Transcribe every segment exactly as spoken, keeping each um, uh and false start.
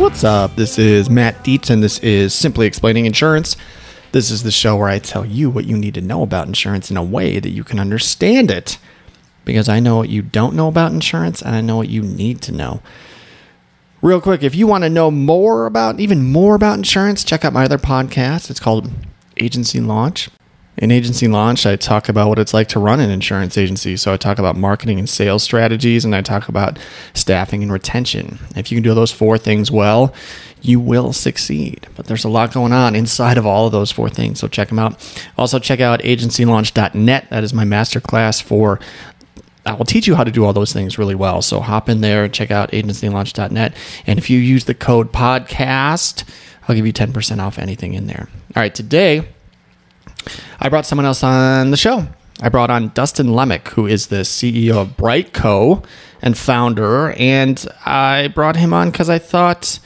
what's up? This is Matt Dietz, and this is Simply Explaining Insurance. This is the show where I tell you what you need to know about insurance in a way that you can understand it. Because I know what you don't know about insurance, and I know what you need to know. Real quick, if you want to know more about, even more about insurance, check out my other podcast. It's called Agency Launch. In Agency Launch, I talk about what it's like to run an insurance agency. So I talk about marketing and sales strategies, and I talk about staffing and retention. If you can do those four things well, you will succeed. But there's a lot going on inside of all of those four things, so check them out. Also, check out agency launch dot net. That is my masterclass for, I will teach you how to do all those things really well. So hop in there, check out agency launch dot net. And if you use the code podcast, I'll give you ten percent off anything in there. All right, today, I brought someone else on the show. I brought on Dustin Lemick, who is the C E O of BriteCo and founder, and I brought him on because I thought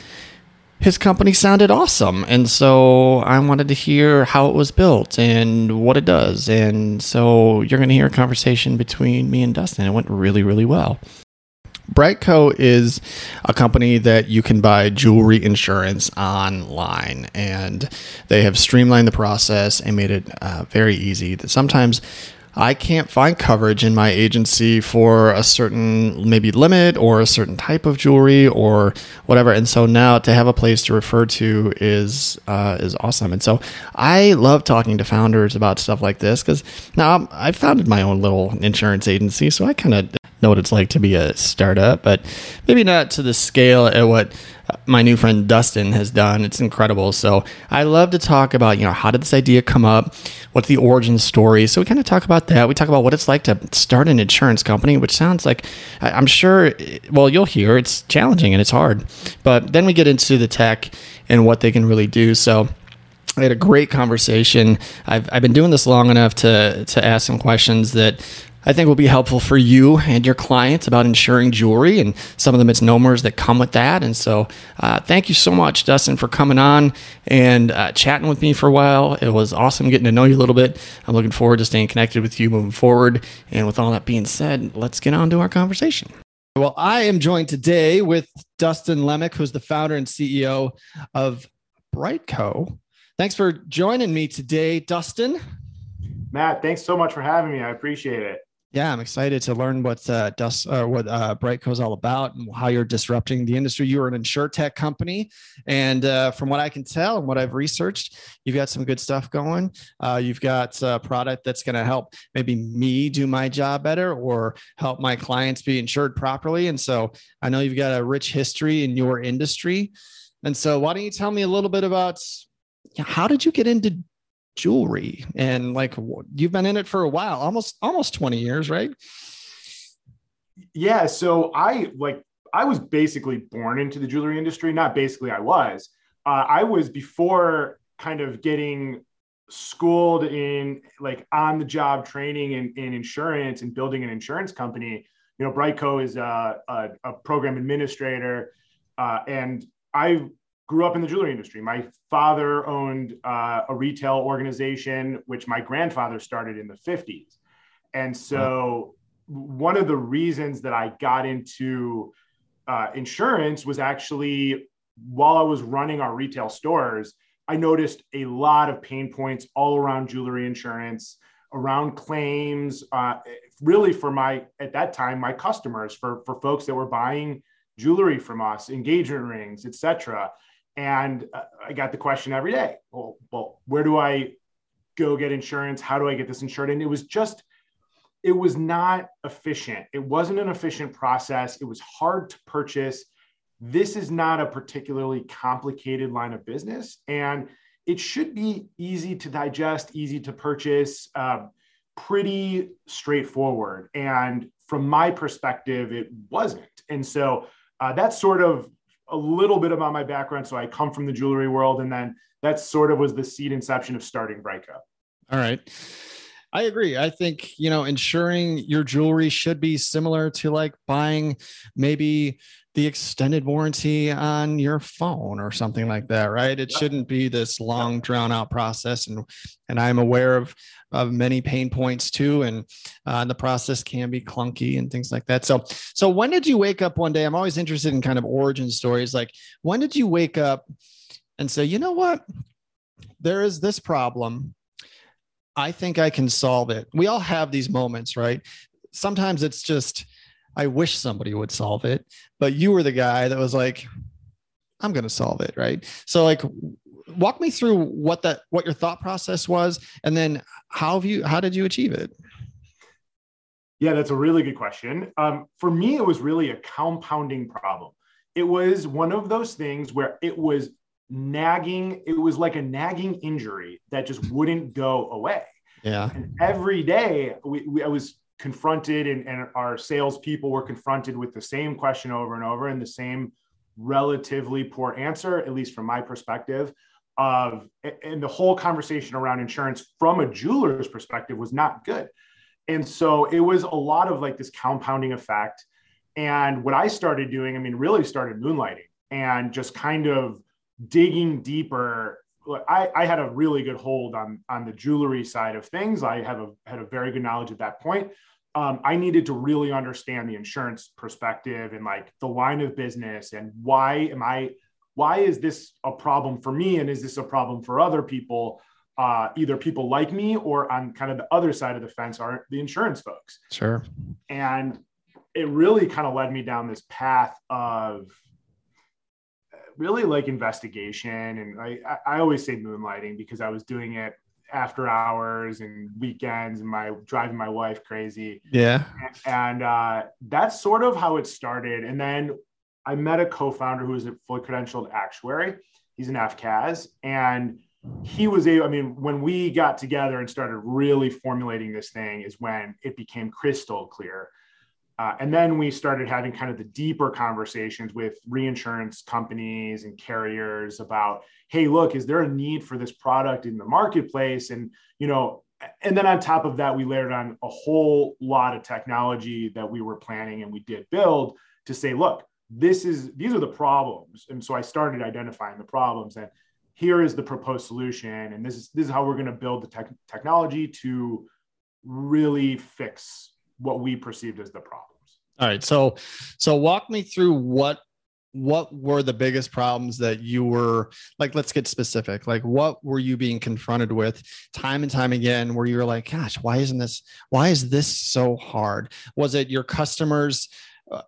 his company sounded awesome, and so I wanted to hear how it was built and what it does, and so you're going to hear a conversation between me and Dustin. It went really, really well. BriteCo is a company that you can buy jewelry insurance online, and they have streamlined the process and made it uh, very easy. That sometimes I can't find coverage in my agency for a certain maybe limit or a certain type of jewelry or whatever, and so now to have a place to refer to is uh, is awesome. And so I love talking to founders about stuff like this, because now I'm, I founded my own little insurance agency, so I kind of know what it's like to be a startup, but maybe not to the scale at what my new friend Dustin has done. It's incredible. So I love to talk about, you know, how did this idea come up? What's the origin story? So we kind of talk about that. We talk about what it's like to start an insurance company, which sounds like, I'm sure, well, you'll hear it's challenging and it's hard, but then we get into the tech and what they can really do. So I had a great conversation. I've, I've been doing this long enough to, to ask some questions that I think will be helpful for you and your clients about insuring jewelry and some of the misnomers that come with that. And so uh, thank you so much, Dustin, for coming on and uh, chatting with me for a while. It was awesome getting to know you a little bit. I'm looking forward to staying connected with you moving forward. And with all that being said, let's get on to our conversation. Well, I am joined today with Dustin Lemick, who's the founder and C E O of BriteCo. Thanks for joining me today, Dustin. Matt, thanks so much for having me. I appreciate it. Yeah, I'm excited to learn what uh, Dust, uh, what uh, BriteCo is all about and how you're disrupting the industry. You are an insurtech company, and uh, from what I can tell and what I've researched, you've got some good stuff going. Uh, you've got a product that's going to help maybe me do my job better or help my clients be insured properly. And so I know you've got a rich history in your industry. And so why don't you tell me a little bit about how did you get into jewelry, and like you've been in it for a while, almost almost twenty years, right? Yeah, so I like I was basically born into the jewelry industry. Not basically, I was. Uh, I was before kind of getting schooled in like on the job training in, in insurance and building an insurance company. You know, BriteCo is a, a, a program administrator, uh, and I. grew up in the jewelry industry. My father owned uh, a retail organization, which my grandfather started in the fifties. And so one of the reasons that I got into uh, insurance was actually while I was running our retail stores, I noticed a lot of pain points all around jewelry insurance, around claims, uh, really for my, at that time, my customers, for, for folks that were buying jewelry from us, engagement rings, et cetera. And uh, I got the question every day, well, well, where do I go get insurance? How do I get this insured? And it was just, it was not efficient. It wasn't an efficient process. It was hard to purchase. This is not a particularly complicated line of business. And it should be easy to digest, easy to purchase, uh, pretty straightforward. And from my perspective, it wasn't. And so uh, that's sort of a little bit about my background. So I come from the jewelry world, and then that sort of was the seed inception of starting BriteCo. All right. I agree. I think, you know, insuring your jewelry should be similar to like buying maybe the extended warranty on your phone or something like that, right? It shouldn't be this long drawn out process. And, and I'm aware of, of many pain points too. And uh, the process can be clunky and things like that. So, so when did you wake up one day? I'm always interested in kind of origin stories. Like, when did you wake up and say, you know what, there is this problem. I think I can solve it. We all have these moments, right? Sometimes it's just, I wish somebody would solve it, but you were the guy that was like, I'm going to solve it. Right. So like, walk me through what that, what your thought process was, and then how have you, how did you achieve it? Yeah, that's a really good question. Um, for me, it was really a compounding problem. It was one of those things where it was nagging. It was like a nagging injury that just wouldn't go away. Yeah. And every day we, we I was confronted, and, and our salespeople were confronted with the same question over and over, and the same relatively poor answer, at least from my perspective. Of and the whole conversation around insurance from a jeweler's perspective was not good. And so it was a lot of like this compounding effect. And what I started doing, I mean, really started moonlighting and just kind of digging deeper. Look, I, I had a really good hold on, on the jewelry side of things. I have a, had a very good knowledge at that point. Um, I needed to really understand the insurance perspective and like the line of business, and why am I, why is this a problem for me? And is this a problem for other people, uh, either people like me or on kind of the other side of the fence are the insurance folks. Sure. And it really kind of led me down this path of really like investigation. And I, I always say moonlighting because I was doing it after hours and weekends and my driving my wife crazy. Yeah. And, and uh, that's sort of how it started. And then I met a co-founder who was a fully credentialed actuary. He's an F C A S. And he was able, I mean, when we got together and started really formulating this thing is when it became crystal clear. Uh, and then we started having kind of the deeper conversations with reinsurance companies and carriers about, hey, look, is there a need for this product in the marketplace? And, you know, and then on top of that, we layered on a whole lot of technology that we were planning and we did build to say, look, this is, these are the problems. And so I started identifying the problems, and here is the proposed solution. And this is, this is how we're going to build the tech technology to really fix what we perceived as the problems. All right. So, so walk me through what, what were the biggest problems that you were like, let's get specific. Like, what were you being confronted with time and time again, where you were like, gosh, why isn't this, why is this so hard? Was it your customers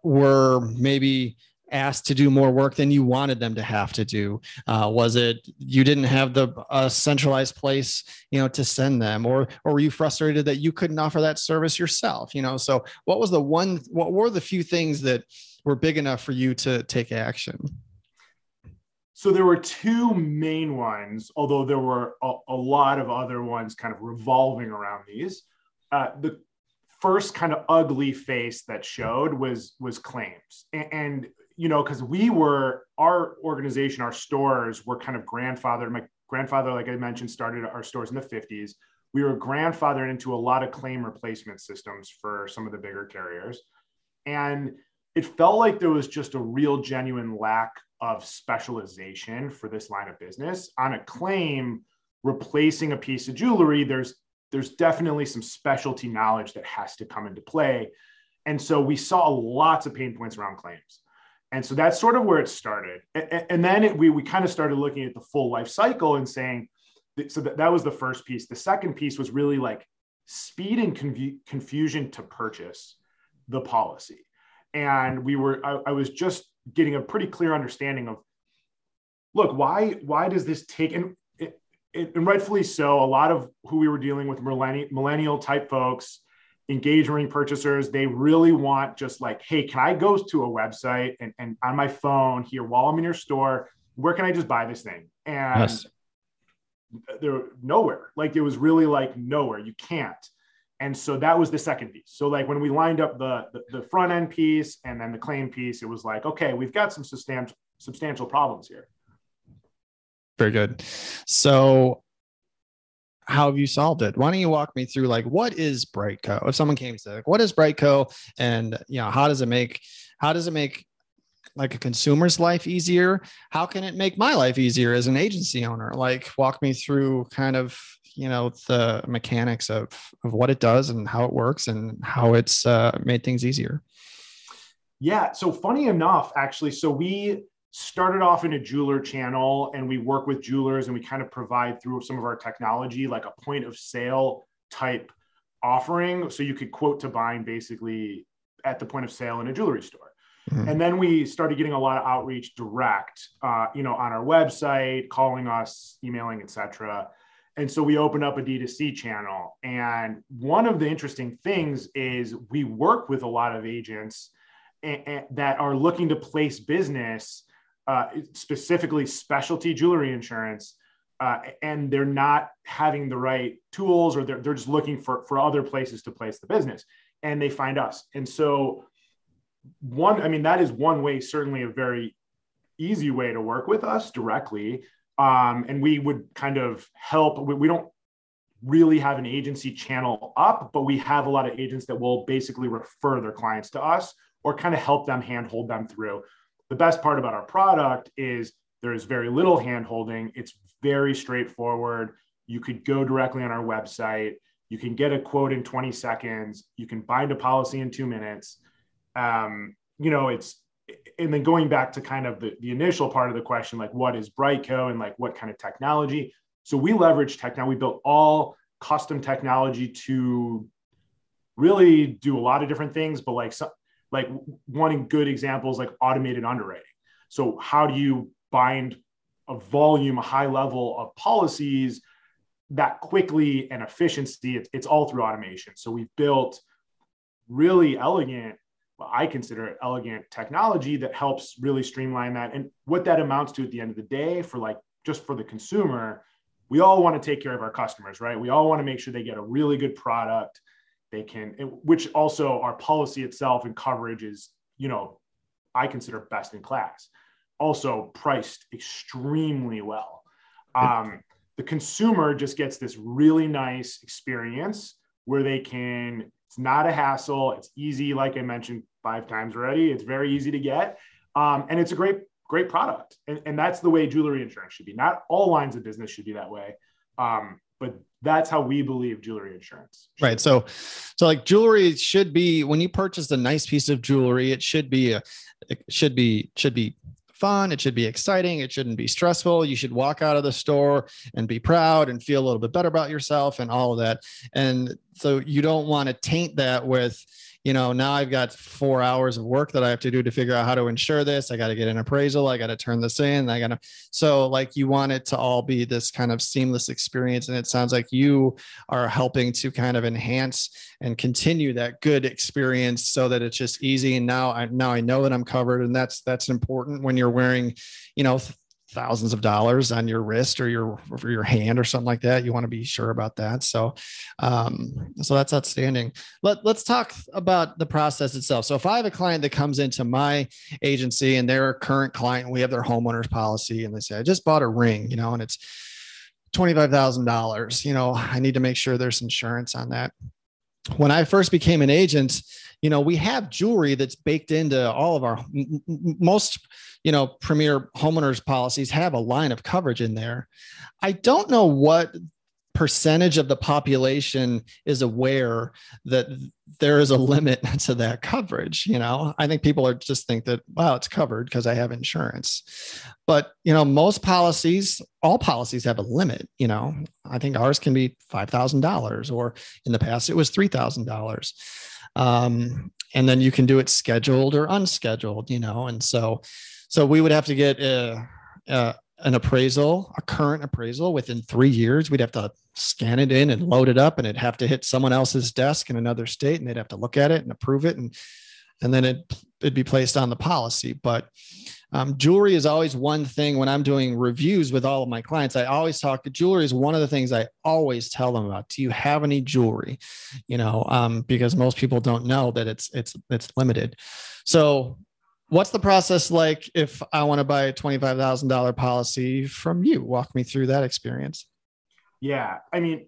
were maybe asked to do more work than you wanted them to have to do? Uh, was it you didn't have the uh, centralized place, you know, to send them, or or were you frustrated that you couldn't offer that service yourself? You know, so what was the one? What were the few things that were big enough for you to take action? So there were two main ones, although there were a, a lot of other ones kind of revolving around these. Uh, the first kind of ugly face that showed was was claims, and, and you know, because we were, our organization, our stores were kind of grandfathered. My grandfather, like I mentioned, started our stores in the fifties. We were grandfathered into a lot of claim replacement systems for some of the bigger carriers. And it felt like there was just a real genuine lack of specialization for this line of business. On a claim, replacing a piece of jewelry, there's, there's definitely some specialty knowledge that has to come into play. And so we saw lots of pain points around claims. And so that's sort of where it started. And then it, we, we kind of started looking at the full life cycle and saying, so that, that was the first piece. The second piece was really like speed and confu- confusion to purchase the policy. And we were, I, I was just getting a pretty clear understanding of, look, why, why does this take, and, it, it, and rightfully so, a lot of who we were dealing with, millennial, millennial type folks, engage ring purchasers, they really want just like, hey, can I go to a website and, and on my phone here while I'm in your store, where can I just buy this thing? And yes. There nowhere, like it was really like nowhere, you can't. And so that was the second piece. So like when we lined up the, the, the front end piece and then the claim piece, it was like, okay, we've got some substantial, substantial problems here. Very good. So how have you solved it? Why don't you walk me through like, what is BriteCo? If someone came to say, like, what is BriteCo? And you know, how does it make, how does it make like a consumer's life easier? How can it make my life easier as an agency owner? Like, walk me through kind of, you know, the mechanics of, of what it does and how it works and how it's uh, made things easier. Yeah. So funny enough, actually, so we started off in a jeweler channel, and we work with jewelers, and we kind of provide through some of our technology, like a point of sale type offering. So you could quote to bind basically at the point of sale in a jewelry store. Mm-hmm. And then we started getting a lot of outreach direct, uh, you know, on our website, calling us, emailing, et cetera. And so we opened up a D two C channel. And one of the interesting things is we work with a lot of agents and, and that are looking to place business, uh, specifically specialty jewelry insurance, uh, and they're not having the right tools, or they're, they're just looking for, for other places to place the business. And they find us. And so one, I mean, that is one way, certainly a very easy way to work with us directly. Um, and we would kind of help. We, we don't really have an agency channel up, but we have a lot of agents that will basically refer their clients to us or kind of help them, handhold them through. The best part about our product is there is very little handholding. It's very straightforward. You could go directly on our website. You can get a quote in twenty seconds. You can bind a policy in two minutes. Um, you know, it's, and then going back to kind of the, the initial part of the question, like, what is BriteCo and like what kind of technology? So we leverage technology. We built all custom technology to really do a lot of different things, but like, so, like wanting good examples, like automated underwriting. So how do you bind a volume, a high level of policies that quickly and efficiency? It's, it's all through automation. So we've built really elegant, well, I consider it elegant technology that helps really streamline that. And what that amounts to at the end of the day, for like, just for the consumer, we all want to take care of our customers, right? We all want to make sure they get a really good product. They can, which also our policy itself and coverage is, you know, I consider best in class, also priced extremely well. Um, the consumer just gets this really nice experience where they can, it's not a hassle. It's easy. Like I mentioned five times already, it's very easy to get. Um, and it's a great, great product. And, and that's the way jewelry insurance should be. Not all lines of business should be that way. Um, but that's how we believe jewelry insurance should. Right. So, so like jewelry should be, when you purchase a nice piece of jewelry, it should be, a, it should be, should be fun. It should be exciting. It shouldn't be stressful. You should walk out of the store and be proud and feel a little bit better about yourself and all of that. And so you don't want to taint that with, you know, now I've got four hours of work that I have to do to figure out how to insure this. I got to get an appraisal. I got to turn this in. I got to, so like you want it to all be this kind of seamless experience. And it sounds like you are helping to kind of enhance and continue that good experience so that it's just easy. And now I, now I know that I'm covered, and that's, that's important when you're wearing, you know, th- thousands of dollars on your wrist or your, or your hand or something like that. You want to be sure about that. So, um, so that's outstanding. Let, let's talk about the process itself. So if I have a client that comes into my agency and they're a current client, we have their homeowner's policy, and they say, I just bought a ring, you know, and it's twenty-five thousand dollars, you know, I need to make sure there's insurance on that. When I first became an agent, you know, we have jewelry that's baked into all of our m- m- most, you know, premier homeowners policies have a line of coverage in there. I don't know what percentage of the population is aware that there is a limit to that coverage. You know, I think people are just think that, wow, it's covered because I have insurance, but you know, most policies, all policies have a limit. You know, I think ours can be five thousand dollars, or in the past it was three thousand dollars. Um, and then you can do it scheduled or unscheduled, you know? And so, so we would have to get, uh, uh, an appraisal, a current appraisal within three years. We'd have to scan it in and load it up, and it'd have to hit someone else's desk in another state, and they'd have to look at it and approve it. And, and then it, it'd be placed on the policy. But um, jewelry is always one thing when I'm doing reviews with all of my clients. I always talk to jewelry is one of the things I always tell them about. Do you have any jewelry? You know, um, because most people don't know that it's, it's, it's limited. So what's the process like if I want to buy a twenty-five thousand dollars policy from you? Walk me through that experience. Yeah. I mean,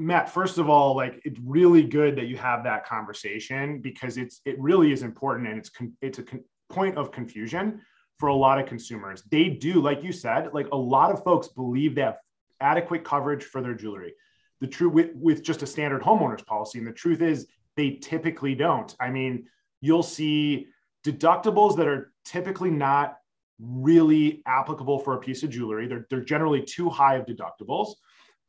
Matt, first of all, like, it's really good that you have that conversation, because it's, it really is important. And it's, it's a, point of confusion for a lot of consumers. They do, like you said, like a lot of folks believe they have adequate coverage for their jewelry. The truth with, with just a standard homeowner's policy. And the truth is they typically don't. I mean, you'll see deductibles that are typically not really applicable for a piece of jewelry. They're, they're generally too high of deductibles.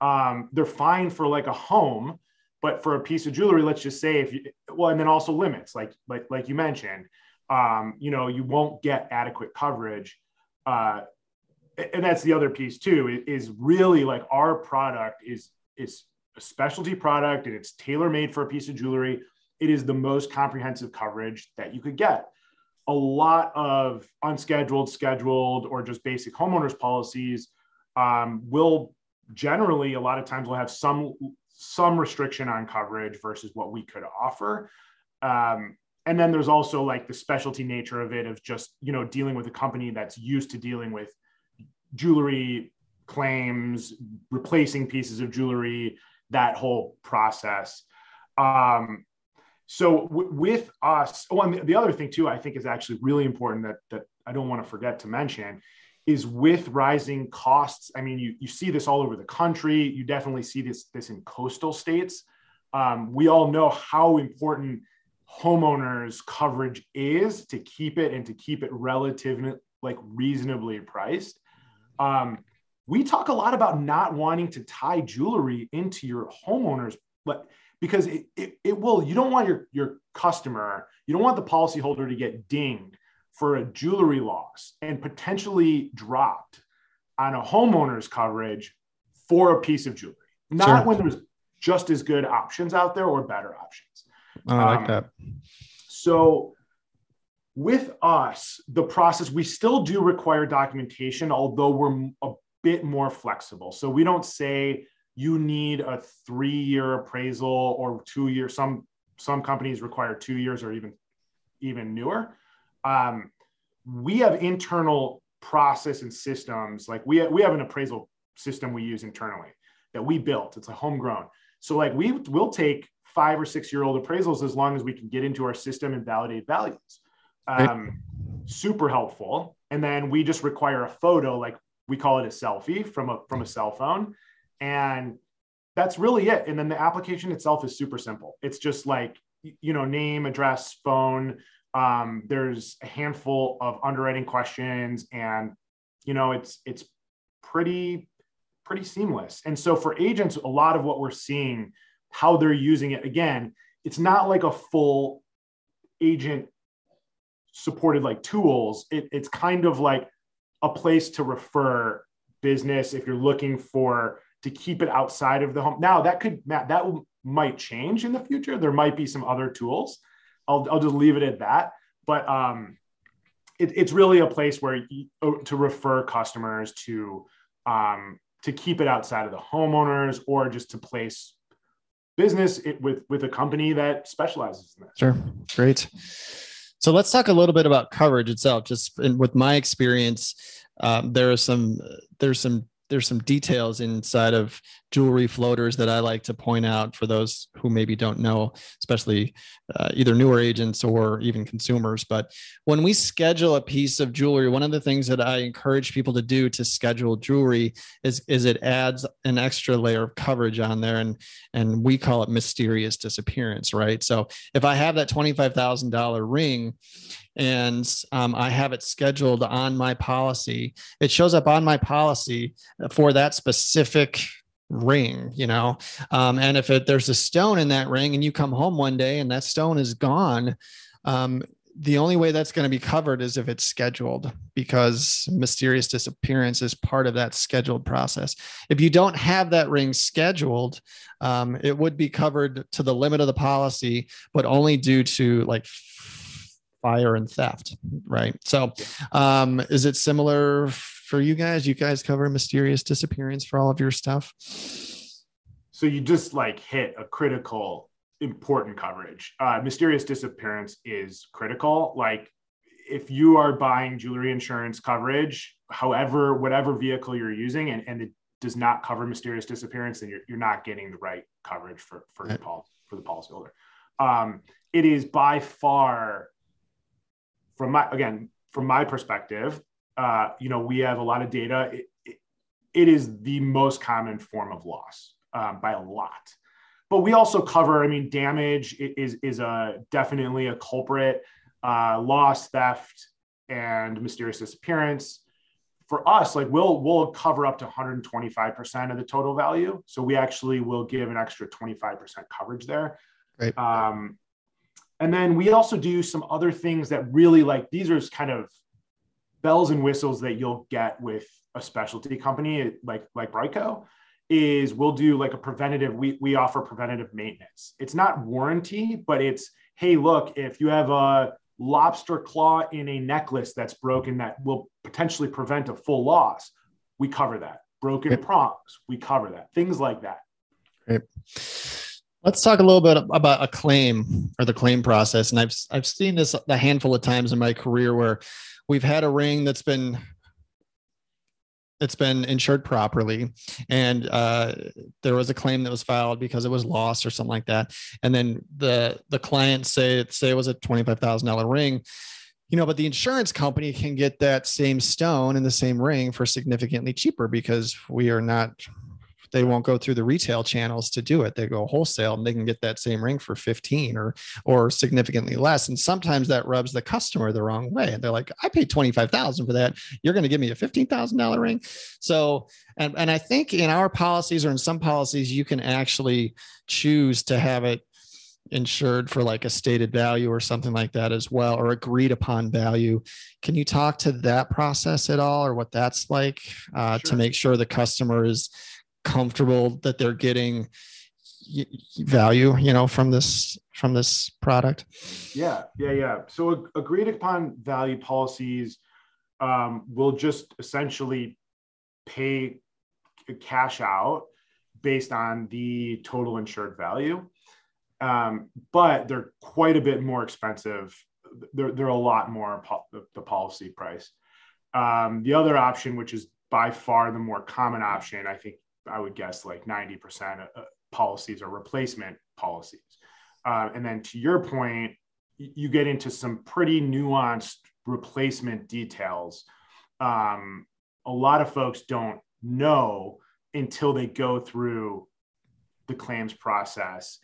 Um, they're fine for like a home, but for a piece of jewelry, let's just say if you, well, and then also limits, like, like, like you mentioned, um, you know, you won't get adequate coverage. Uh, and that's the other piece too, is really like our product is, is a specialty product and it's tailor-made for a piece of jewelry. It is the most comprehensive coverage that you could get. A lot of unscheduled, scheduled, or just basic homeowners policies um, will generally, a lot of times will have some, some restriction on coverage versus what we could offer. Um, and then there's also like the specialty nature of it, of just, you know, dealing with a company that's used to dealing with jewelry claims, replacing pieces of jewelry, that whole process. Um, So w- with us, oh, and the other thing too, I think is actually really important that, that I don't want to forget to mention is with rising costs. I mean, you, you see this all over the country. You definitely see this, this in coastal states. Um, we all know how important homeowners coverage is to keep it and to keep it relatively, like reasonably priced. Um, we talk a lot about not wanting to tie jewelry into your homeowners, but because it, it, it will, you don't want your, your customer, you don't want the policyholder to get dinged for a jewelry loss and potentially dropped on a homeowner's coverage for a piece of jewelry. Not sure. When there's just as good options out there or better options. Oh, I like um, that. So with us, the process, we still do require documentation, although we're a bit more flexible. So we don't say, you need a three-year appraisal or two years. Some, some companies require two years or even, even newer. Um, we have internal process and systems. Like we, we have an appraisal system we use internally that we built. It's a homegrown. So like we will take five or six-year-old appraisals as long as we can get into our system and validate values. Um, super helpful. And then we just require a photo, like we call it a selfie from a, from a cell phone. And that's really it. And then the application itself is super simple. It's just like, you know, name, address, phone. Um, there's a handful of underwriting questions and, you know, it's, it's pretty, pretty seamless. And so for agents, a lot of what we're seeing, how they're using it, again, it's not like a full agent supported like tools. It, it's kind of like a place to refer business if you're looking for, to keep it outside of the home. Now that could, Matt, that might change in the future. There might be some other tools. I'll, I'll just leave it at that. But um, it, it's really a place where you, to refer customers to, um, to keep it outside of the homeowners or just to place business it, with, with a company that specializes in that. Sure. Great. So let's talk a little bit about coverage itself. Just in, with my experience, um, there are some, there's some, There's some details inside of jewelry floaters that I like to point out for those who maybe don't know, especially uh, either newer agents or even consumers. But when we schedule a piece of jewelry, one of the things that I encourage people to do to schedule jewelry is, is it adds an extra layer of coverage on there. And, and we call it mysterious disappearance, right? So if I have that twenty-five thousand dollars ring, and um, I have it scheduled on my policy. It shows up on my policy for that specific ring, you know? Um, and if it, there's a stone in that ring and you come home one day and that stone is gone, um, the only way that's going to be covered is if it's scheduled, because mysterious disappearance is part of that scheduled process. If you don't have that ring scheduled, um, it would be covered to the limit of the policy, but only due to like fire and theft, right? So um, is it similar for you guys? You guys cover mysterious disappearance for all of your stuff? So you just like hit a critical, important coverage. Uh, mysterious disappearance is critical. Like if you are buying jewelry insurance coverage, however, whatever vehicle you're using, and, and it does not cover mysterious disappearance, then you're, you're not getting the right coverage for, for, right. Pol- for the policyholder. Um, it is by far from my, again, from my perspective, uh, you know, we have a lot of data. It, it, it is the most common form of loss um, by a lot. But we also cover, I mean, damage is, is a, definitely a culprit, uh, loss, theft, and mysterious disappearance. For us, like we'll, we'll cover up to one hundred twenty-five percent of the total value. So we actually will give an extra twenty-five percent coverage there. Right. Um, and then we also do some other things that really like, these are kind of bells and whistles that you'll get with a specialty company like, like BriteCo, is we'll do like a preventative, we, we offer preventative maintenance. It's not warranty, but it's, hey, look, if you have a lobster claw in a necklace that's broken that will potentially prevent a full loss, we cover that. Broken yep. prongs, we cover that. Things like that. Great. Let's talk a little bit about a claim or the claim process. And I've I've seen this a handful of times in my career where we've had a ring that's been it's been insured properly, and uh, there was a claim that was filed because it was lost or something like that. And then the the client say say it was a twenty-five thousand dollars ring, you know, but the insurance company can get that same stone and the same ring for significantly cheaper because we are not. They won't go through the retail channels to do it. They go wholesale and they can get that same ring for fifteen or, or significantly less. And sometimes that rubs the customer the wrong way. And they're like, I paid twenty-five thousand dollars for that. You're going to give me a fifteen thousand dollars ring. So, and, and I think in our policies or in some policies, you can actually choose to have it insured for like a stated value or something like that as well, or agreed upon value. Can you talk to that process at all or what that's like uh, sure. to make sure the customer is comfortable that they're getting value, you know, from this, from this product? Yeah. Yeah. Yeah. So ag- agreed upon value policies um, will just essentially pay cash out based on the total insured value. Um, but they're quite a bit more expensive. They're, they're a lot more po- the, the policy price. Um, the other option, which is by far the more common option, I think, I would guess like ninety percent of policies are replacement policies. Uh, and then to your point, you get into some pretty nuanced replacement details. Um, a lot of folks don't know until they go through the claims process.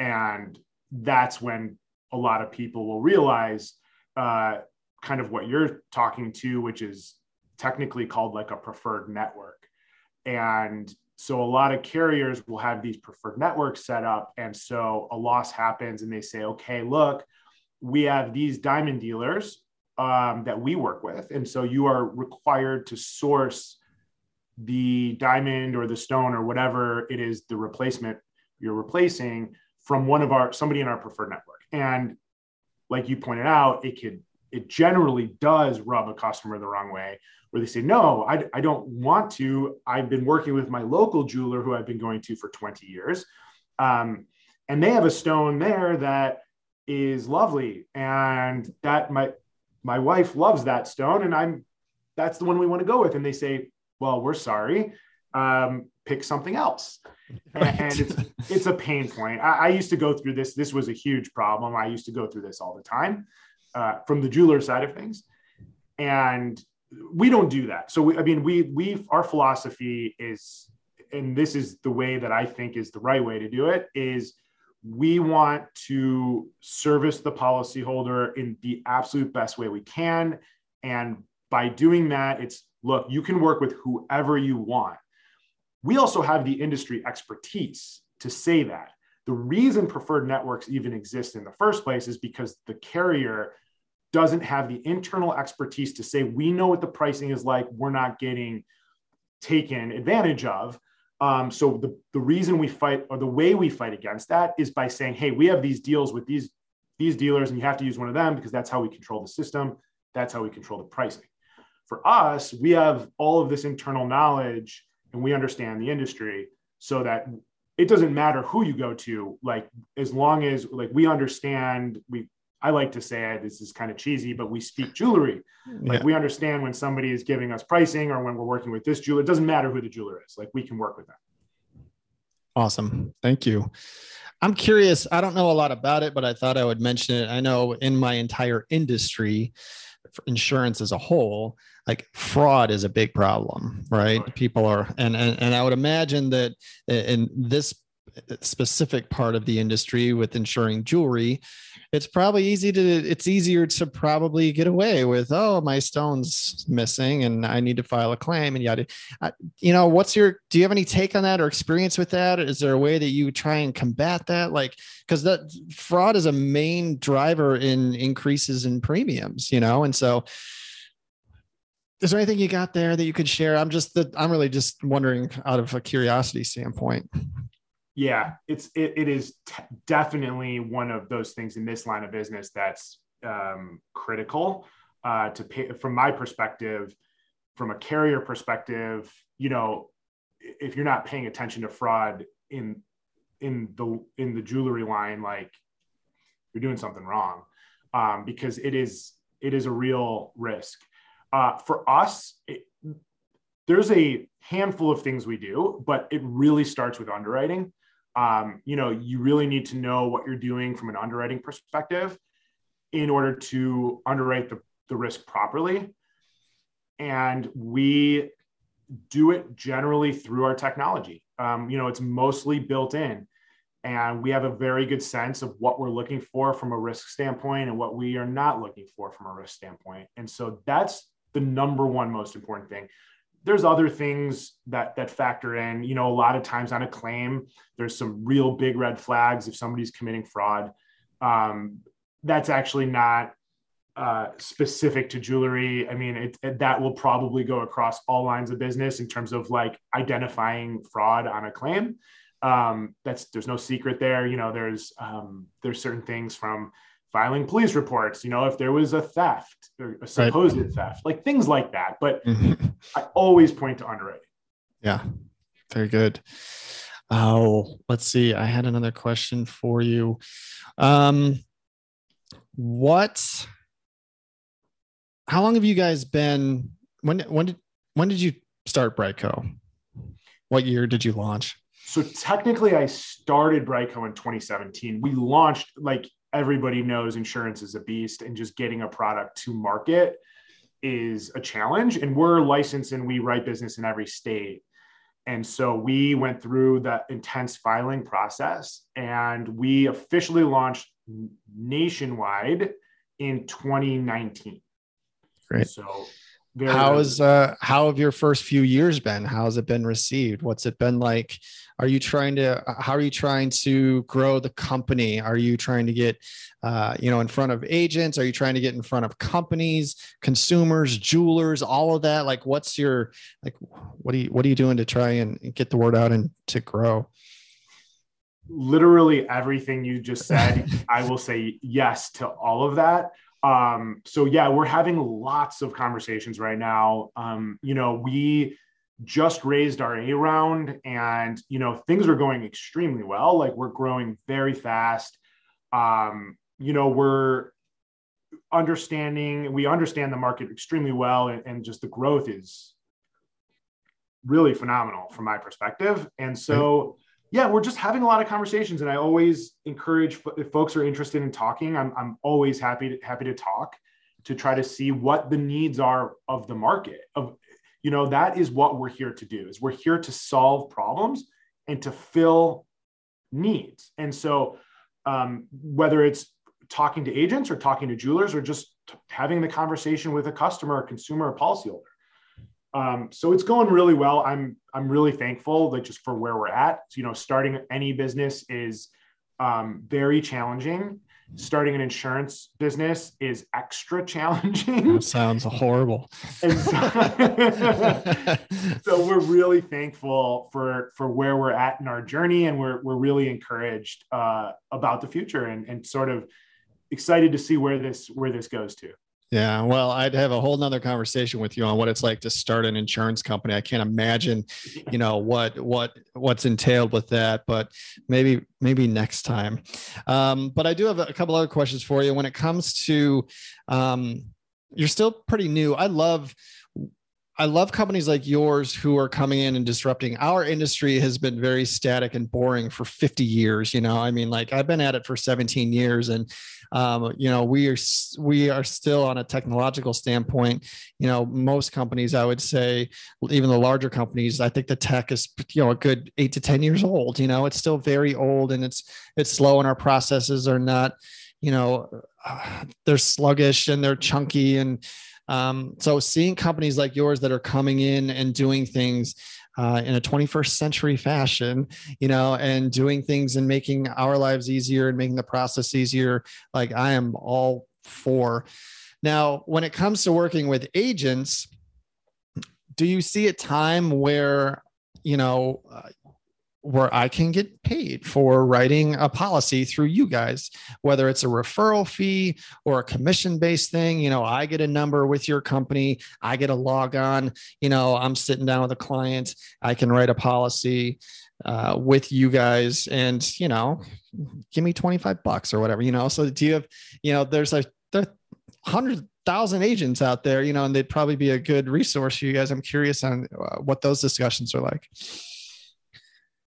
And that's when a lot of people will realize uh, kind of what you're talking to, which is technically called like a preferred network. And so a lot of carriers will have these preferred networks set up. And so a loss happens and they say, okay, look, we have these diamond dealers um, that we work with. And so you are required to source the diamond or the stone or whatever it is, the replacement you're replacing from one of our, somebody in our preferred network. And like you pointed out, it could, it generally does rub a customer the wrong way, where they say, no, I, I don't want to. I've been working with my local jeweler who I've been going to for twenty years. Um, and they have a stone there that is lovely. And that my, my wife loves that stone and I'm, that's the one we want to go with. And they say, well, we're sorry, um, pick something else. Right. And it's, it's a pain point. I, I used to go through this. This was a huge problem. I used to go through this all the time. Uh, from the jeweler side of things. And we don't do that. So, we, I mean, we, we, our philosophy is, and this is the way that I think is the right way to do it, is we want to service the policyholder in the absolute best way we can. And by doing that, it's, look, you can work with whoever you want. We also have the industry expertise to say that. The reason preferred networks even exist in the first place is because the carrier doesn't have the internal expertise to say, we know what the pricing is like, we're not getting taken advantage of. Um, so the, the reason we fight, or the way we fight against that, is by saying, hey, we have these deals with these, these dealers and you have to use one of them because that's how we control the system. That's how we control the pricing. For us, we have all of this internal knowledge and we understand the industry so that it doesn't matter who you go to, like, as long as, like, we understand, we, I like to say it, this is kind of cheesy, but we speak jewelry. Like, yeah. We understand when somebody is giving us pricing or when we're working with this jeweler, it doesn't matter who the jeweler is, like, we can work with them. Awesome. Thank you. I'm curious. I don't know a lot about it, but I thought I would mention it. I know in my entire industry, insurance as a whole, like fraud is a big problem, right? People are, and, and, and I would imagine that in this specific part of the industry with insuring jewelry, it's probably easy to, it's easier to probably get away with, oh, my stone's missing and I need to file a claim and yada. I, you know, what's your, do you have any take on that or experience with that? Is there a way that you try and combat that? Like, cause that fraud is a main driver in increases in premiums, you know? And so is there anything you got there that you could share? I'm just, the, I'm really just wondering out of a curiosity standpoint. Yeah, it's it, it is t- definitely one of those things in this line of business that's um, critical uh, to pay, from my perspective, from a carrier perspective. You know, if you're not paying attention to fraud in in the in the jewelry line, like you're doing something wrong, um, because it is it is a real risk uh, for us. It, there's a handful of things we do, but it really starts with underwriting. Um, you know, you really need to know what you're doing from an underwriting perspective in order to underwrite the, the risk properly. And we do it generally through our technology. Um, you know, it's mostly built in and we have a very good sense of what we're looking for from a risk standpoint and what we are not looking for from a risk standpoint. And so that's the number one most important thing. There's other things that that factor in, you know, a lot of times on a claim, there's some real big red flags if somebody's committing fraud. Um, that's actually not uh, specific to jewelry. I mean, it, it, that will probably go across all lines of business in terms of like identifying fraud on a claim. Um, that's, there's no secret there. You know, there's, um, there's certain things from filing police reports, you know, if there was a theft or a supposed right. theft, like things like that. But mm-hmm. I always point to underwriting. Yeah, very good. Oh, let's see. I had another question for you. Um, what, how long have you guys been, when, when did, when did you start BriteCo? What year did you launch? So technically I started BriteCo in twenty seventeen. We launched like, everybody knows insurance is a beast and just getting a product to market is a challenge. And we're licensed and we write business in every state. And so we went through that intense filing process and we officially launched nationwide in twenty nineteen. Great. So how is, uh, how have your first few years been? How has it been received? What's it been like? Are you trying to, how are you trying to grow the company? Are you trying to get, uh, you know, in front of agents? Are you trying to get in front of companies, consumers, jewelers, all of that? Like, what's your, like, what are you, what are you doing to try and get the word out and to grow? Literally everything you just said, I will say yes to all of that. Um, so yeah, we're having lots of conversations right now. Um, you know, we just raised our A round and, you know, things are going extremely well. Like we're growing very fast. Um, you know, we're understanding, we understand the market extremely well and, and just the growth is really phenomenal from my perspective. And so, yeah, we're just having a lot of conversations and I always encourage if folks are interested in talking, I'm, I'm always happy to, happy to talk to try to see what the needs are of the market. Of, you know, that is what we're here to do is we're here to solve problems and to fill needs. And so um, whether it's talking to agents or talking to jewelers or just t- having the conversation with a customer, a consumer, or policyholder. Um, so it's going really well. I'm, I'm really thankful that just for where we're at, you know, starting any business is, um, very challenging. Starting an insurance business is extra challenging. That sounds horrible. And so, so we're really thankful for, for where we're at in our journey. And we're, we're really encouraged, uh, about the future and, and sort of excited to see where this, where this goes to. Yeah. Well, I'd have a whole nother conversation with you on what it's like to start an insurance company. I can't imagine, you know, what, what, what's entailed with that, but maybe, maybe next time. Um, but I do have a couple other questions for you when it comes to, um, you're still pretty new. I love, I love companies like yours who are coming in and disrupting. Our industry has been very static and boring for fifty years. You know, I mean, like I've been at it for seventeen years and, um, you know, we are, we are still on a technological standpoint. You know, most companies, I would say, even the larger companies, I think the tech is, you know, a good eight to ten years old. You know, it's still very old and it's, it's slow and our processes are not, you know, they're sluggish and they're chunky and, Um, so seeing companies like yours that are coming in and doing things uh, in a twenty-first century fashion, you know, and doing things and making our lives easier and making the process easier, like I am all for. Now, when it comes to working with agents, do you see a time where, you know, uh, where I can get paid for writing a policy through you guys, whether it's a referral fee or a commission-based thing? You know, I get a number with your company, I get a log on, you know, I'm sitting down with a client, I can write a policy uh, with you guys and, you know, give me twenty-five bucks or whatever, you know? So do you have, you know, there's like there's one hundred thousand agents out there, you know, and they'd probably be a good resource for you guys. I'm curious on what those discussions are like.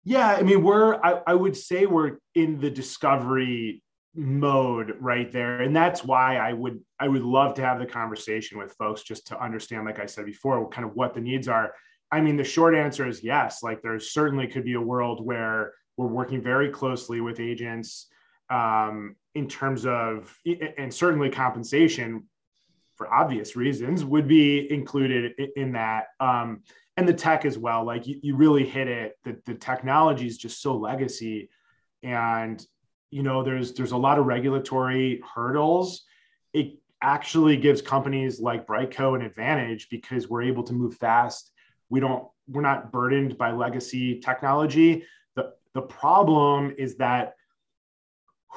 Yeah, I mean, we're, I, I would say we're in the discovery mode right there. And that's why I would, I would love to have the conversation with folks just to understand, like I said before, kind of what the needs are. I mean, the short answer is yes. Like there certainly could be a world where we're working very closely with agents um, in terms of, and certainly compensation for obvious reasons would be included in that. Um, And the tech as well, like you, you really hit it. The, the technology is just so legacy, and you know there's there's a lot of regulatory hurdles. It actually gives companies like BriteCo an advantage because we're able to move fast. We don't we're not burdened by legacy technology. the The problem is that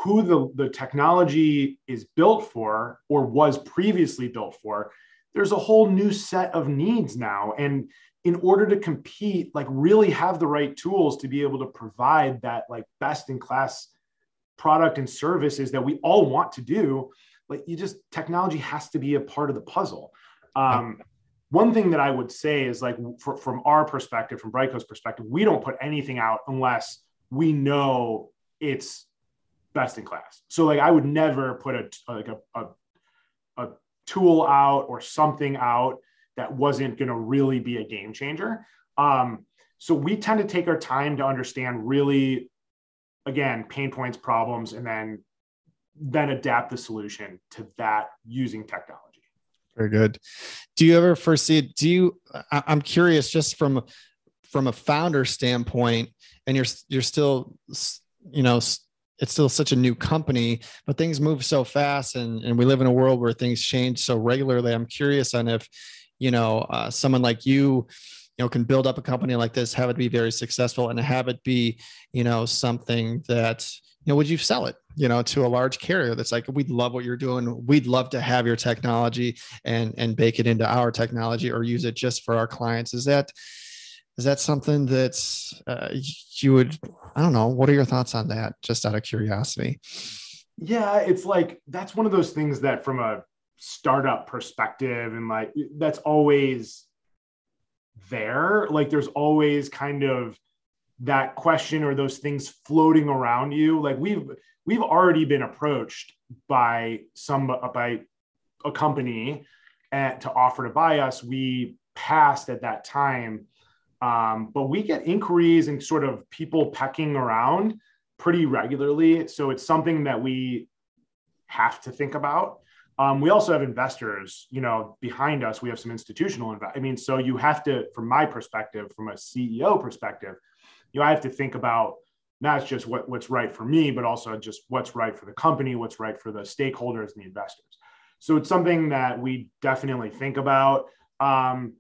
who the the technology is built for or was previously built for. There's a whole new set of needs now, and in order to compete, like really have the right tools to be able to provide that like best in class product and services that we all want to do, like you just, technology has to be a part of the puzzle. Um, one thing that I would say is like, for, from our perspective, from BriteCo's perspective, we don't put anything out unless we know it's best in class. So like, I would never put a, like a, a, a tool out or something out that wasn't going to really be a game changer. Um, so we tend to take our time to understand really, again, pain points, problems, and then, then adapt the solution to that using technology. Very good. Do you ever foresee, do you, I, I'm curious just from, from a founder standpoint, and you're, you're still, you know, it's still such a new company, but things move so fast and, and we live in a world where things change so regularly. I'm curious on if, you know, uh, someone like you, you know, can build up a company like this, have it be very successful and have it be, you know, something that, you know, would you sell it, you know, to a large carrier that's like, we'd love what you're doing. We'd love to have your technology and, and bake it into our technology or use it just for our clients. Is that, is that something that's uh, you would, I don't know. What are your thoughts on that? Just out of curiosity. Yeah. It's like, that's one of those things that from a startup perspective and like, that's always there. Like there's always kind of that question or those things floating around you. Like we've, we've already been approached by some, by a company at, to offer to buy us. We passed at that time. Um, but we get inquiries and sort of people pecking around pretty regularly. So it's something that we have to think about. Um, we also have investors, you know, behind us, we have some institutional investors. I mean, so you have to, from my perspective, from a C E O perspective, you know, I have to think about not just what, what's right for me, but also just what's right for the company, what's right for the stakeholders and the investors. So it's something that we definitely think about. Um,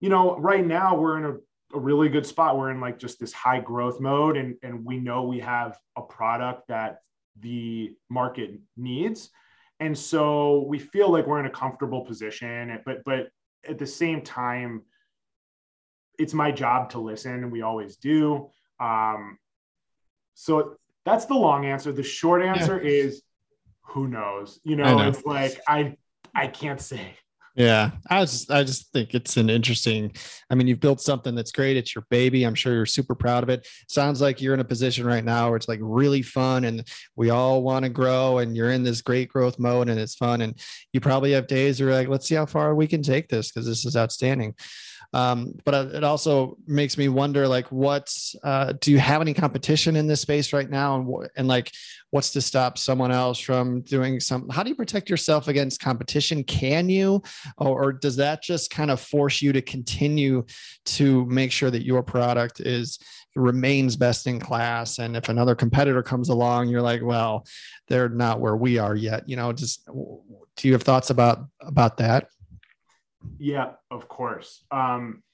you know, right now we're in a a really good spot. We're in like just this high growth mode. And, and we know we have a product that the market needs. And so we feel like we're in a comfortable position, but, but at the same time, it's my job to listen. And we always do. Um, so that's the long answer. The short answer yeah. is who knows, you know, know. It's like, I, I can't say. Yeah, I just, I just think it's an interesting, I mean, you've built something that's great. It's your baby. I'm sure you're super proud of it. Sounds like you're in a position right now where it's like really fun and we all want to grow and you're in this great growth mode and it's fun. And you probably have days where you're like, let's see how far we can take this because this is outstanding. Um, but it also makes me wonder, like, what, uh, do you have any competition in this space right now? And, and like, what's to stop someone else from doing some, how do you protect yourself against competition? Can you, or, or does that just kind of force you to continue to make sure that your product is remains best in class? And if another competitor comes along, you're like, well, they're not where we are yet. You know, just, do you have thoughts about, about that? Yeah, of course. Um,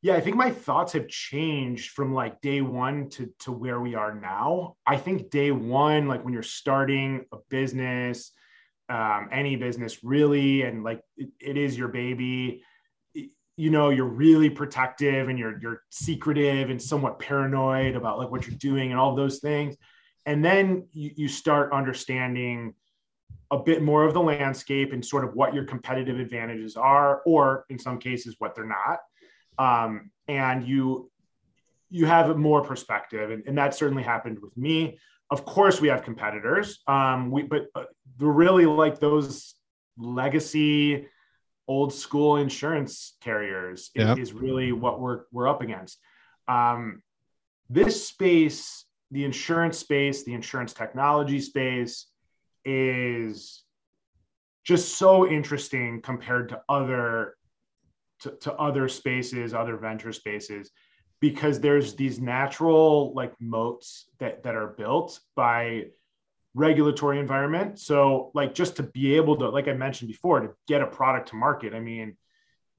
yeah, I think my thoughts have changed from like day one to, to where we are now. I think day one, like when you're starting a business, um, any business really, and like it, it is your baby, you know, you're really protective and you're, you're secretive and somewhat paranoid about like what you're doing and all those things. And then you, you start understanding a bit more of the landscape and sort of what your competitive advantages are, or in some cases what they're not. Um, and you, you have more perspective, and, and that certainly happened with me. Of course we have competitors. Um, we, but uh, they're really like those legacy old school insurance carriers yeah. is, is really what we're, we're up against. Um, this space, the insurance space, the insurance technology space, is just so interesting compared to other to, to other spaces, other venture spaces, because there's these natural like moats that that are built by regulatory environment. So like just to be able to, like I mentioned before, to get a product to market, I mean,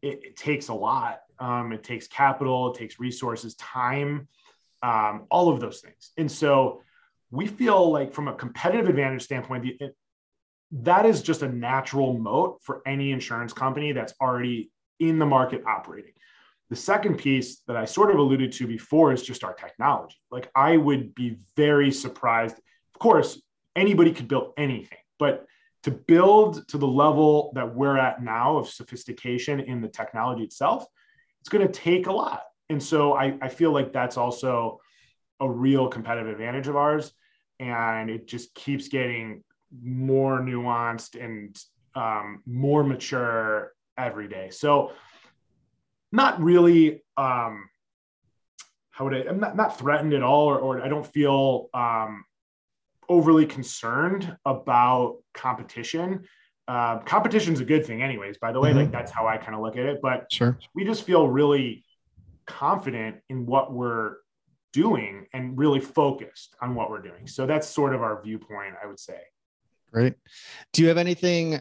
it, it takes a lot. Um, it takes capital, it takes resources, time, um, all of those things. And so we feel like from a competitive advantage standpoint, the, it, that is just a natural moat for any insurance company that's already in the market operating. The second piece that I sort of alluded to before is just our technology. Like I would be very surprised. Of course, anybody could build anything, but to build to the level that we're at now of sophistication in the technology itself, it's going to take a lot. And so I, I feel like that's also a real competitive advantage of ours. And it just keeps getting more nuanced and um, more mature every day. So not really, um, how would I, I'm not, not threatened at all, or, or I don't feel um, overly concerned about competition. Uh, competition's a good thing anyways, by the way, mm-hmm. like that's how I kind of look at it, but sure. We just feel really confident in what we're doing and really focused on what we're doing. So that's sort of our viewpoint, I would say. Great. Do you have anything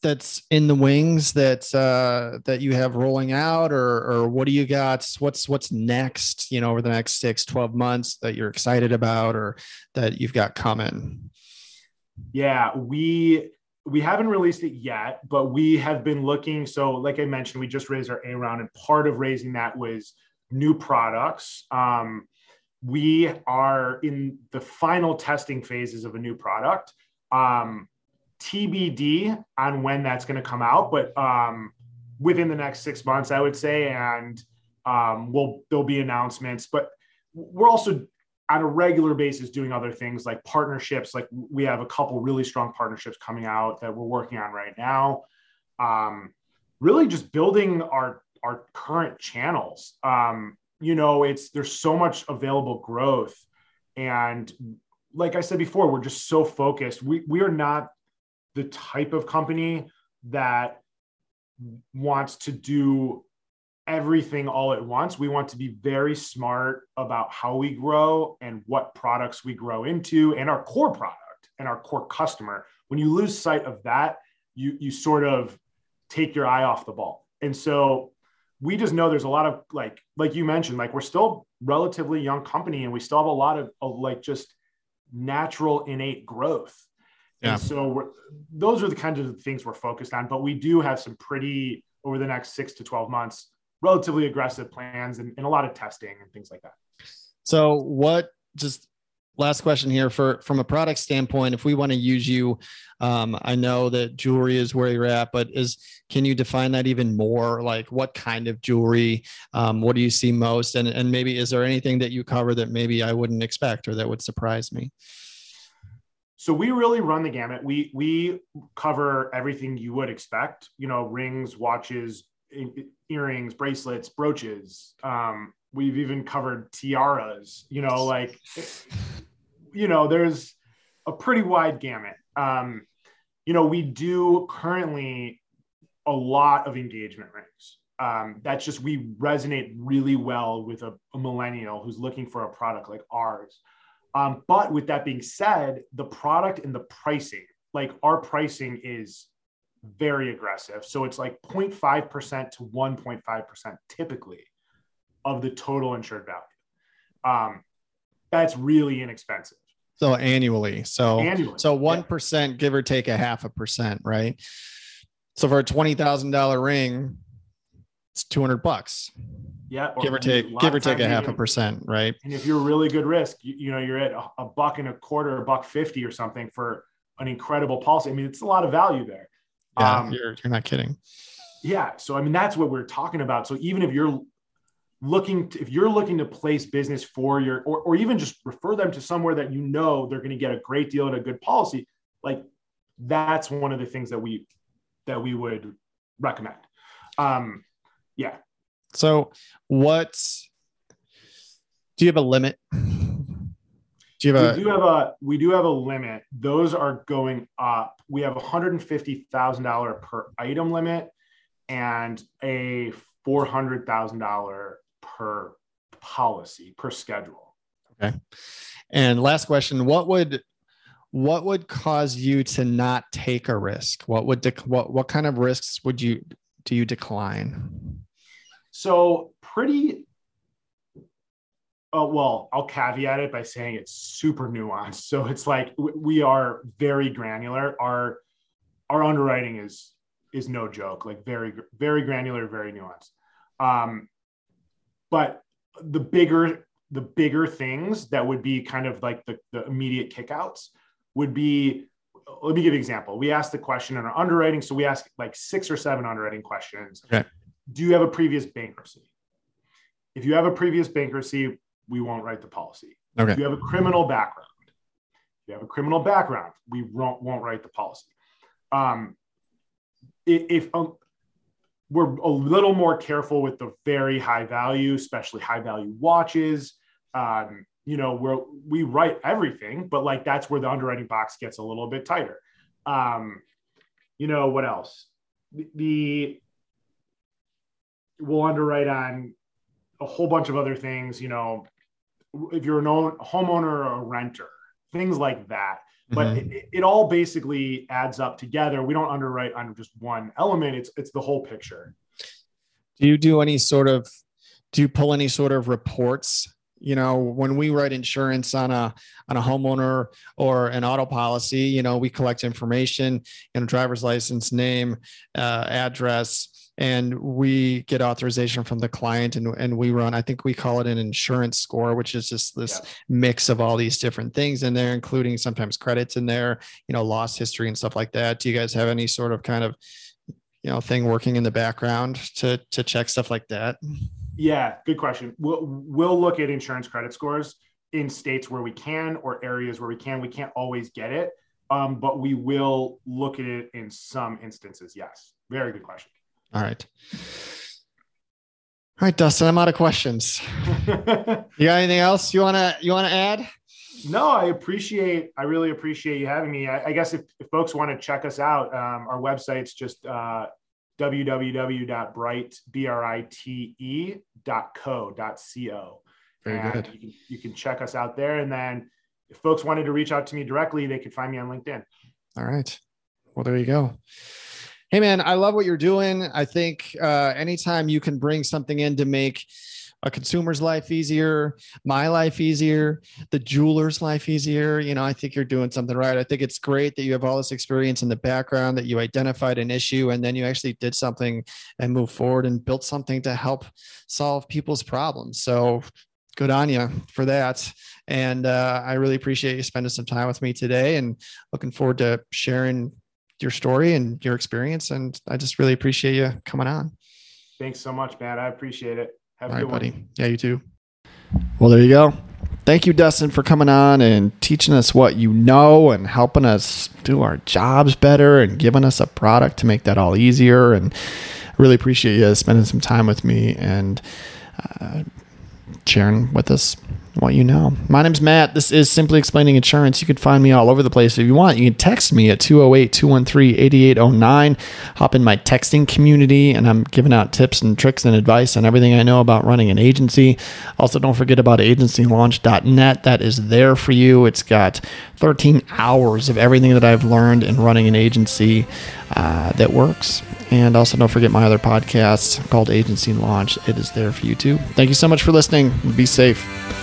that's in the wings that, uh, that you have rolling out, or, or what do you got? What's, what's next, you know, over the next six, twelve months that you're excited about or that you've got coming? Yeah, we, we haven't released it yet, but we have been looking. So like I mentioned, we just raised our A round, and part of raising that was new products. Um, we are in the final testing phases of a new product. Um, T B D on when that's going to come out, but um, within the next six months, I would say, and um, we'll there'll be announcements. But we're also on a regular basis doing other things like partnerships. Like we have a couple really strong partnerships coming out that we're working on right now. Um, really, just building our our current channels. Um, you know, it's, there's so much available growth. And like I said before, we're just so focused. We, we are not the type of company that wants to do everything all at once. We want to be very smart about how we grow and what products we grow into, and our core product and our core customer. When you lose sight of that, you, you sort of take your eye off the ball. And so we just know there's a lot of like, like you mentioned, like we're still relatively young company and we still have a lot of, of like just natural innate growth. Yeah. And so we're, those are the kinds of things we're focused on, but we do have some pretty, over the next six to twelve months, relatively aggressive plans and, and a lot of testing and things like that. So what just Last question here for, from a product standpoint, if we want to use you, um, I know that jewelry is where you're at, but is, can you define that even more? Like what kind of jewelry, um, what do you see most? And, and maybe, is there anything that you cover that maybe I wouldn't expect or that would surprise me? So we really run the gamut. We, we cover everything you would expect, you know, rings, watches, earrings, bracelets, brooches. Um, we've even covered tiaras, you know, like, you know, there's a pretty wide gamut. Um, you know, we do currently a lot of engagement rings. Um, that's just, we resonate really well with a, a millennial who's looking for a product like ours. Um, but with that being said, the product and the pricing, like our pricing is very aggressive. So it's like zero point five percent to one point five percent typically of the total insured value. Um, that's really inexpensive. So annually. So, annually, so one percent, yeah. Give or take a half a percent, right? So for a twenty thousand dollars ring, it's two hundred bucks. Yeah. Give or take, give or take a half a percent, right? And if you're really good risk, you, you know, you're at a, a buck and a quarter, a buck fifty or something for an incredible policy. I mean, it's a lot of value there. Yeah, um, you're, you're not kidding. Yeah. So, I mean, that's what we're talking about. So even if you're looking to, if you're looking to place business for your, or, or even just refer them to somewhere that, you know, they're going to get a great deal and a good policy, like that's one of the things that we, that we would recommend. Um, yeah. So what's, do you have a limit? Do you have a, we do have a, we do have a limit. Those are going up. We have a one hundred fifty thousand dollars per item limit and a four hundred thousand dollars per policy, per schedule. Okay. And last question, what would, what would cause you to not take a risk? What would, dec- what, what kind of risks would you, do you decline? So pretty, uh, well, I'll caveat it by saying it's super nuanced. So it's like, w- we are very granular. Our, our underwriting is, is no joke, like very, very granular, very nuanced. Um, but the bigger, the bigger things that would be kind of like the, the immediate kickouts would be, let me give you an example. We asked the question in our underwriting. So we asked like six or seven underwriting questions. Okay. Do you have a previous bankruptcy? If you have a previous bankruptcy, we won't write the policy. Okay. If you have a criminal background, if you have a criminal background, we won't, won't write the policy. Um, If um, we're a little more careful with the very high value, especially high value watches, um, you know, we're, we write everything, but like, that's where the underwriting box gets a little bit tighter. Um, you know, what else? The, the we'll underwrite on a whole bunch of other things, you know, if you're a homeowner or a renter, things like that. But mm-hmm. it, it all basically adds up together. We don't underwrite on just one element. It's it's the whole picture. Do you do any sort of, do you pull any sort of reports? You know, when we write insurance on a on a homeowner or an auto policy, you know, we collect information and a driver's license, name, uh, address, and we get authorization from the client and, and we run, I think we call it an insurance score, which is just this yeah. mix of all these different things in there, including sometimes credits in there, you know, loss history and stuff like that. Do you guys have any sort of kind of, you know, thing working in the background to, to check stuff like that? Yeah, good question. We'll, we'll look at insurance credit scores in states where we can or areas where we can. We can't always get it, um, but we will look at it in some instances. Yes, very good question. All right. All right, Dustin, I'm out of questions. You got anything else you want to, you want to add? No, I appreciate, I really appreciate you having me. I, I guess if, if folks want to check us out, um, our website's just uh, w w w dot brite dot co dot co. Very good. You can, you can check us out there. And then if folks wanted to reach out to me directly, they could find me on LinkedIn. All right. Well, there you go. Hey man, I love what you're doing. I think uh, anytime you can bring something in to make a consumer's life easier, my life easier, the jeweler's life easier, you know, I think you're doing something right. I think it's great that you have all this experience in the background, that you identified an issue, and then you actually did something and moved forward and built something to help solve people's problems. So good on you for that. And uh, I really appreciate you spending some time with me today, and looking forward to sharing your story and your experience. And I just really appreciate you coming on. Thanks so much, Matt. I appreciate it. Have a good one. All right, buddy. Yeah, you too. Well, there you go. Thank you, Dustin, for coming on and teaching us what you know and helping us do our jobs better and giving us a product to make that all easier. And I really appreciate you spending some time with me and uh, sharing with us what you know. My name's Matt. This is Simply Explaining Insurance. You can find me all over the place if you want. You can text me at two oh eight, two one three, eight eight oh nine. Hop in my texting community, and I'm giving out tips and tricks and advice on everything I know about running an agency. Also, don't forget about agency launch dot net. That is there for you. It's got thirteen hours of everything that I've learned in running an agency uh, that works. And also, don't forget my other podcast called Agency Launch. It is there for you, too. Thank you so much for listening. Be safe.